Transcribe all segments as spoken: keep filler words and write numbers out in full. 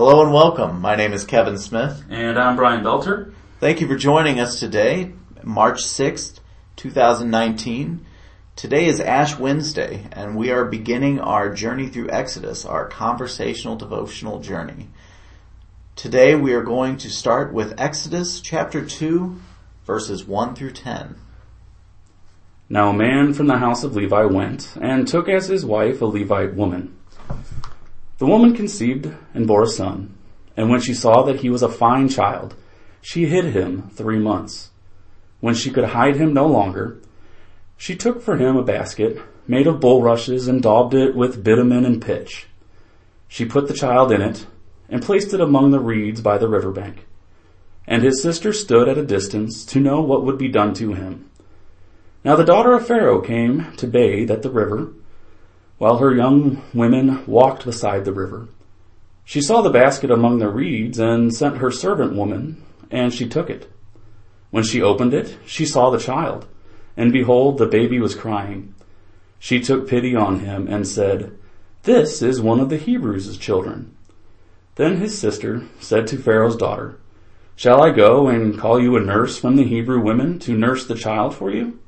Hello and welcome. My name is Kevin Smith. And I'm Brian Belter. Thank you for joining us today, March sixth, twenty nineteen. Today is Ash Wednesday, and we are beginning our journey through Exodus, our conversational devotional journey. Today we are going to start with Exodus chapter two, verses one through ten. Now a man from the house of Levi went, and took as his wife a Levite woman. The woman conceived and bore a son, and when she saw that he was a fine child, she hid him three months. When she could hide him no longer, she took for him a basket made of bulrushes and daubed it with bitumen and pitch. She put the child in it and placed it among the reeds by the river bank. And his sister stood at a distance to know what would be done to him. Now the daughter of Pharaoh came to bathe at the river, while her young women walked beside the river. She saw the basket among the reeds and sent her servant woman, and she took it. When she opened it, she saw the child, and behold, the baby was crying. She took pity on him and said, "This is one of the Hebrews' children." Then his sister said to Pharaoh's daughter, "Shall I go and call you a nurse from the Hebrew women to nurse the child for you?"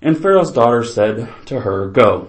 And Pharaoh's daughter said to her, "Go."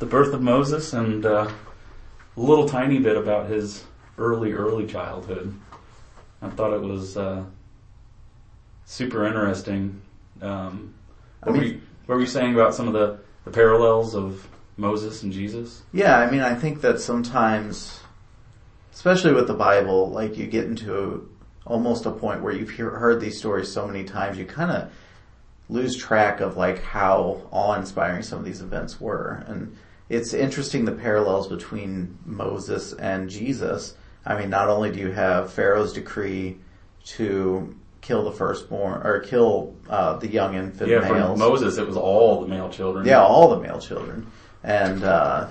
the birth of Moses and uh, a little tiny bit about his early, early childhood. I thought it was uh, super interesting. Um, what, I mean, were you, what were you saying about some of the, the parallels of Moses and Jesus? Yeah, I mean, I think that sometimes, especially with the Bible, like you get into a, almost a point where you've hear, heard these stories so many times, you kind of lose track of like how awe-inspiring some of these events were. And it's interesting the parallels between Moses and Jesus. I mean, not only do you have Pharaoh's decree to kill the firstborn, or kill uh, the young infant yeah, males. Yeah, for Moses it was all the male children. Yeah, all the male children. And uh,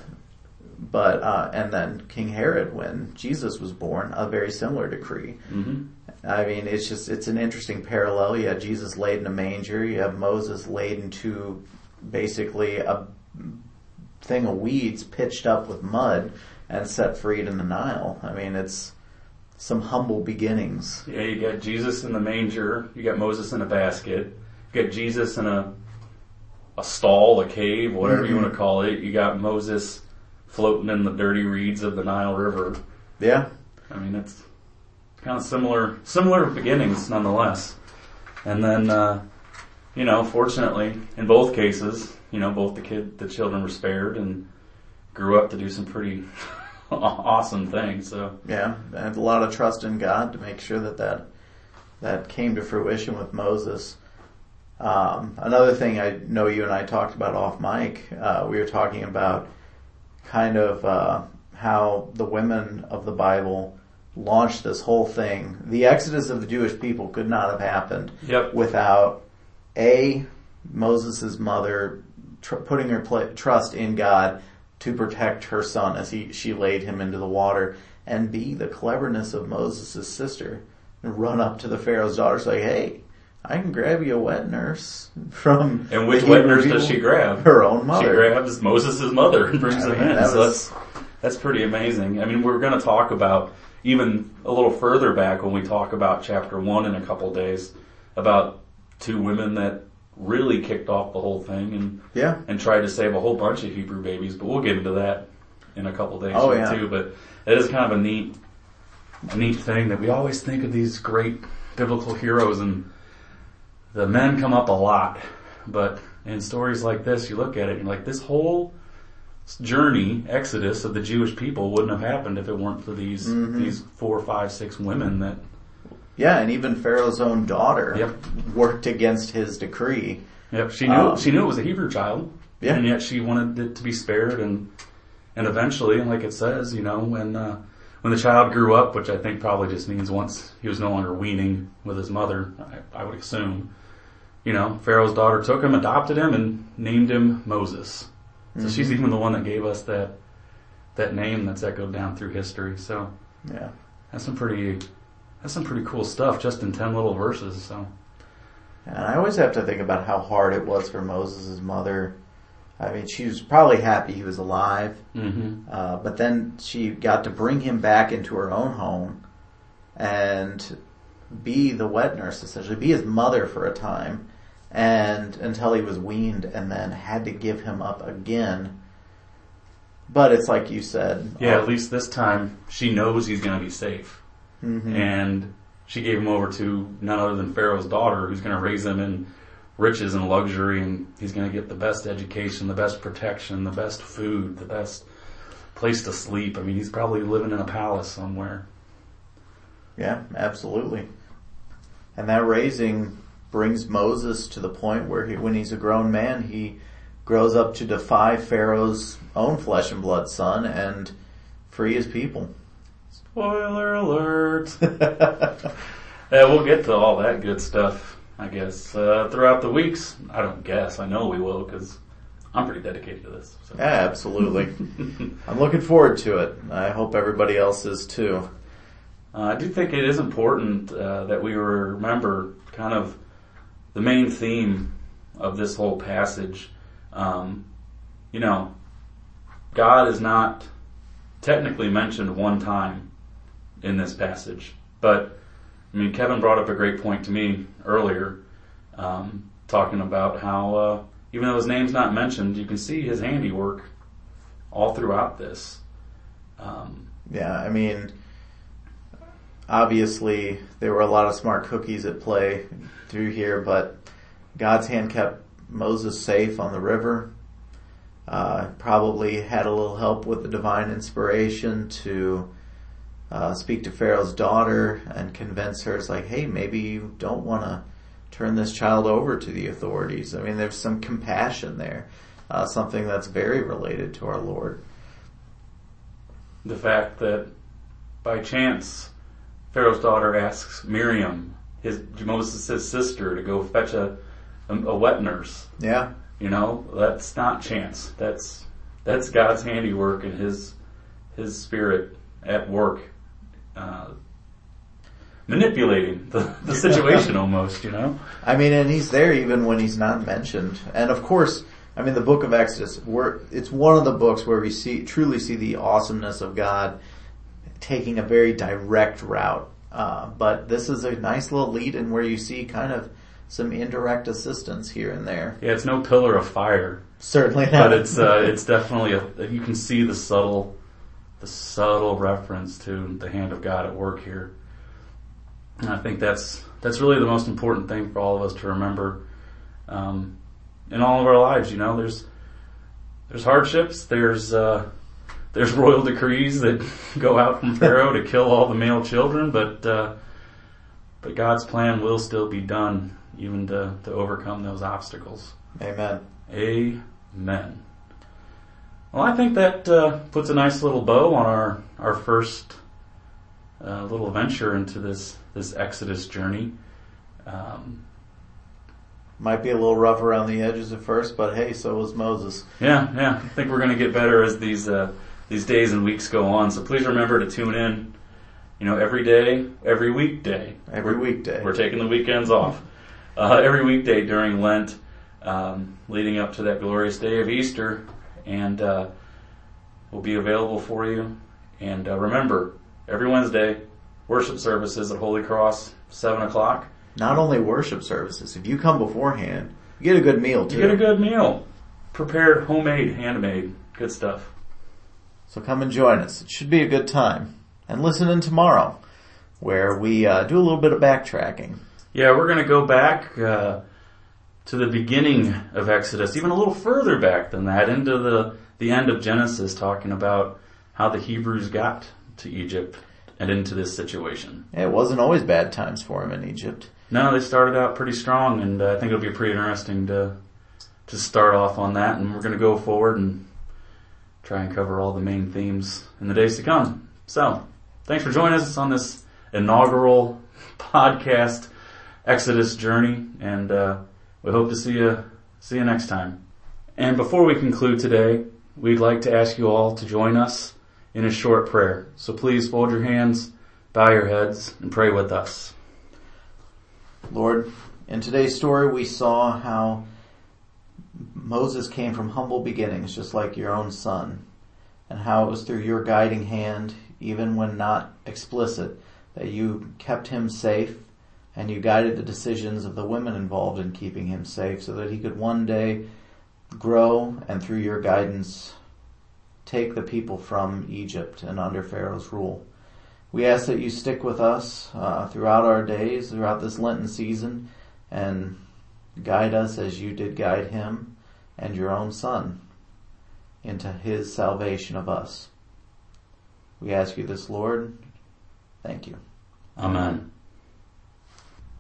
but uh, and then King Herod, when Jesus was born, a very similar decree. Mm-hmm. I mean, it's just, it's an interesting parallel. You have Jesus laid in a manger. You have Moses laid into basically a thing of weeds pitched up with mud and set free in the Nile. I mean, it's some humble beginnings. Yeah, you got Jesus in the manger. You got Moses in a basket. You got Jesus in a a stall, a cave, whatever mm-hmm. you want to call it. You got Moses floating in the dirty reeds of the Nile River. Yeah. I mean, it's kind of similar, similar beginnings nonetheless. And then, uh, you know, fortunately, in both cases, you know, both the kid, the children were spared and grew up to do some pretty awesome things. So yeah, and a lot of trust in God to make sure that that, that came to fruition with Moses. Um, another thing I know you and I talked about off mic, uh, we were talking about kind of uh, how the women of the Bible launched this whole thing. The exodus of the Jewish people could not have happened yep. without A, Moses' mother tr- putting her pl- trust in God to protect her son as he she laid him into the water, and B, the cleverness of Moses' sister to run up to the Pharaoh's daughter and say, "Hey, I can grab you a wet nurse from..." And which wet nurse does she grab? Her own mother. She grabs Moses' mother and brings I him mean, in. That so was... that's, that's pretty amazing. I mean, we're going to talk about even a little further back when we talk about chapter one in a couple of days, about two women that really kicked off the whole thing and yeah. and tried to save a whole bunch of Hebrew babies, but we'll get into that in a couple of days oh, yeah. too. But it is kind of a neat, a neat thing that we always think of these great biblical heroes, and the men come up a lot, but in stories like this, you look at it and you're like, this whole journey, exodus of the Jewish people wouldn't have happened if it weren't for these mm-hmm. these four, five, six women that... Yeah, and even Pharaoh's own daughter yep. worked against his decree. Yep, she knew um, she knew it was a Hebrew child, yeah. and yet she wanted it to be spared, and and eventually, like it says, you know, when uh, When the child grew up, which I think probably just means once he was no longer weaning with his mother, I, I would assume, you know, Pharaoh's daughter took him, adopted him, and named him Moses. So mm-hmm. she's even the one that gave us that that name that's echoed down through history. So yeah, that's some pretty that's some pretty cool stuff just in ten little verses. So, and I always have to think about how hard it was for Moses' mother. I mean, she was probably happy he was alive, mm-hmm. uh, but then she got to bring him back into her own home and be the wet nurse, essentially, be his mother for a time, and until he was weaned, and then had to give him up again. But it's like you said. Yeah, oh, at least this time she knows he's going to be safe. Mm-hmm. And she gave him over to none other than Pharaoh's daughter, who's going to raise him in riches and luxury, and he's going to get the best education, the best protection, the best food, the best place to sleep. I mean, he's probably living in a palace somewhere. Yeah, absolutely. And that raising brings Moses to the point where he, when he's a grown man, he grows up to defy Pharaoh's own flesh and blood son and free his people. Spoiler alert. Yeah, we'll get to all that good stuff, I guess, uh, throughout the weeks. I don't guess. I know we will, because I'm pretty dedicated to this. So. Yeah, absolutely. I'm looking forward to it. I hope everybody else is too. Uh, I do think it is important uh, that we remember kind of the main theme of this whole passage. Um, you know, God is not technically mentioned one time in this passage, but I mean, Kevin brought up a great point to me earlier, um, talking about how uh, even though his name's not mentioned, you can see his handiwork all throughout this. Um, yeah, I mean, obviously there were a lot of smart cookies at play through here, but God's hand kept Moses safe on the river. Uh, probably had a little help with the divine inspiration to Uh, speak to Pharaoh's daughter and convince her, it's like, hey, maybe you don't want to turn this child over to the authorities. I mean, there's some compassion there, uh, something that's very related to our Lord. The fact that by chance Pharaoh's daughter asks Miriam, his Moses' sister, to go fetch a, a, a wet nurse. Yeah. You know, that's not chance. That's that's God's handiwork and his his spirit at work. Uh, manipulating the, the situation almost, you know? I mean, and he's there even when he's not mentioned. And of course, I mean, the book of Exodus, we're, it's one of the books where we see truly see the awesomeness of God taking a very direct route. Uh, but this is a nice little lead in where you see kind of some indirect assistance here and there. Yeah, it's no pillar of fire. Certainly not. But it's, uh, it's definitely, a, you can see the subtle The subtle reference to the hand of God at work here. And I think that's that's really the most important thing for all of us to remember um, in all of our lives. You know, there's there's hardships, there's uh, there's royal decrees that go out from Pharaoh to kill all the male children, but uh, but God's plan will still be done, even to to overcome those obstacles. Amen. Amen. Well, I think that uh, puts a nice little bow on our our first uh, little venture into this this Exodus journey. Um, Might be a little rough around the edges at first, but hey, so was Moses. Yeah, yeah. I think we're going to get better as these uh, these days and weeks go on. So please remember to tune in. You know, every day, every weekday, every weekday. We're taking the weekends off. Uh, every weekday during Lent, um, leading up to that glorious day of Easter. And uh, we'll be available for you. And uh, remember, every Wednesday, worship services at Holy Cross, seven o'clock. Not only worship services. If you come beforehand, you get a good meal, too. You get a good meal. Prepared, homemade, handmade. Good stuff. So come and join us. It should be a good time. And listen in tomorrow, where we uh, do a little bit of backtracking. Yeah, we're going to go back Uh, to the beginning of Exodus, even a little further back than that, into the, the end of Genesis, talking about how the Hebrews got to Egypt and into this situation. It wasn't always bad times for them in Egypt. No, they started out pretty strong, and I think it'll be pretty interesting to to start off on that, and we're going to go forward and try and cover all the main themes in the days to come. So, Thanks for joining us on this inaugural podcast Exodus journey, and uh, we hope to see you see you next time. And before we conclude today, we'd like to ask you all to join us in a short prayer. So please fold your hands, bow your heads, and pray with us. Lord, in today's story we saw how Moses came from humble beginnings, just like your own son, and how it was through your guiding hand, even when not explicit, that you kept him safe and you guided the decisions of the women involved in keeping him safe so that he could one day grow and through your guidance take the people from Egypt and under Pharaoh's rule. We ask that you stick with us uh, throughout our days, throughout this Lenten season, and guide us as you did guide him and your own son into his salvation of us. We ask you this, Lord. Thank you. Amen.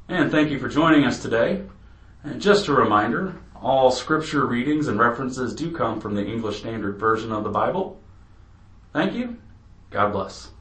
And thank you for joining us today. And just a reminder, all scripture readings and references do come from the English Standard Version of the Bible. Thank you. God bless.